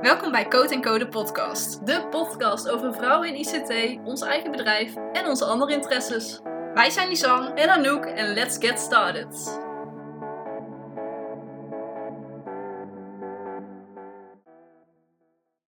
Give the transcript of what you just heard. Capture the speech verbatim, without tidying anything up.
Welkom bij Code en Code podcast. De podcast over vrouwen in I C T, ons eigen bedrijf en onze andere interesses. Wij zijn Lisanne en Anouk en let's get started.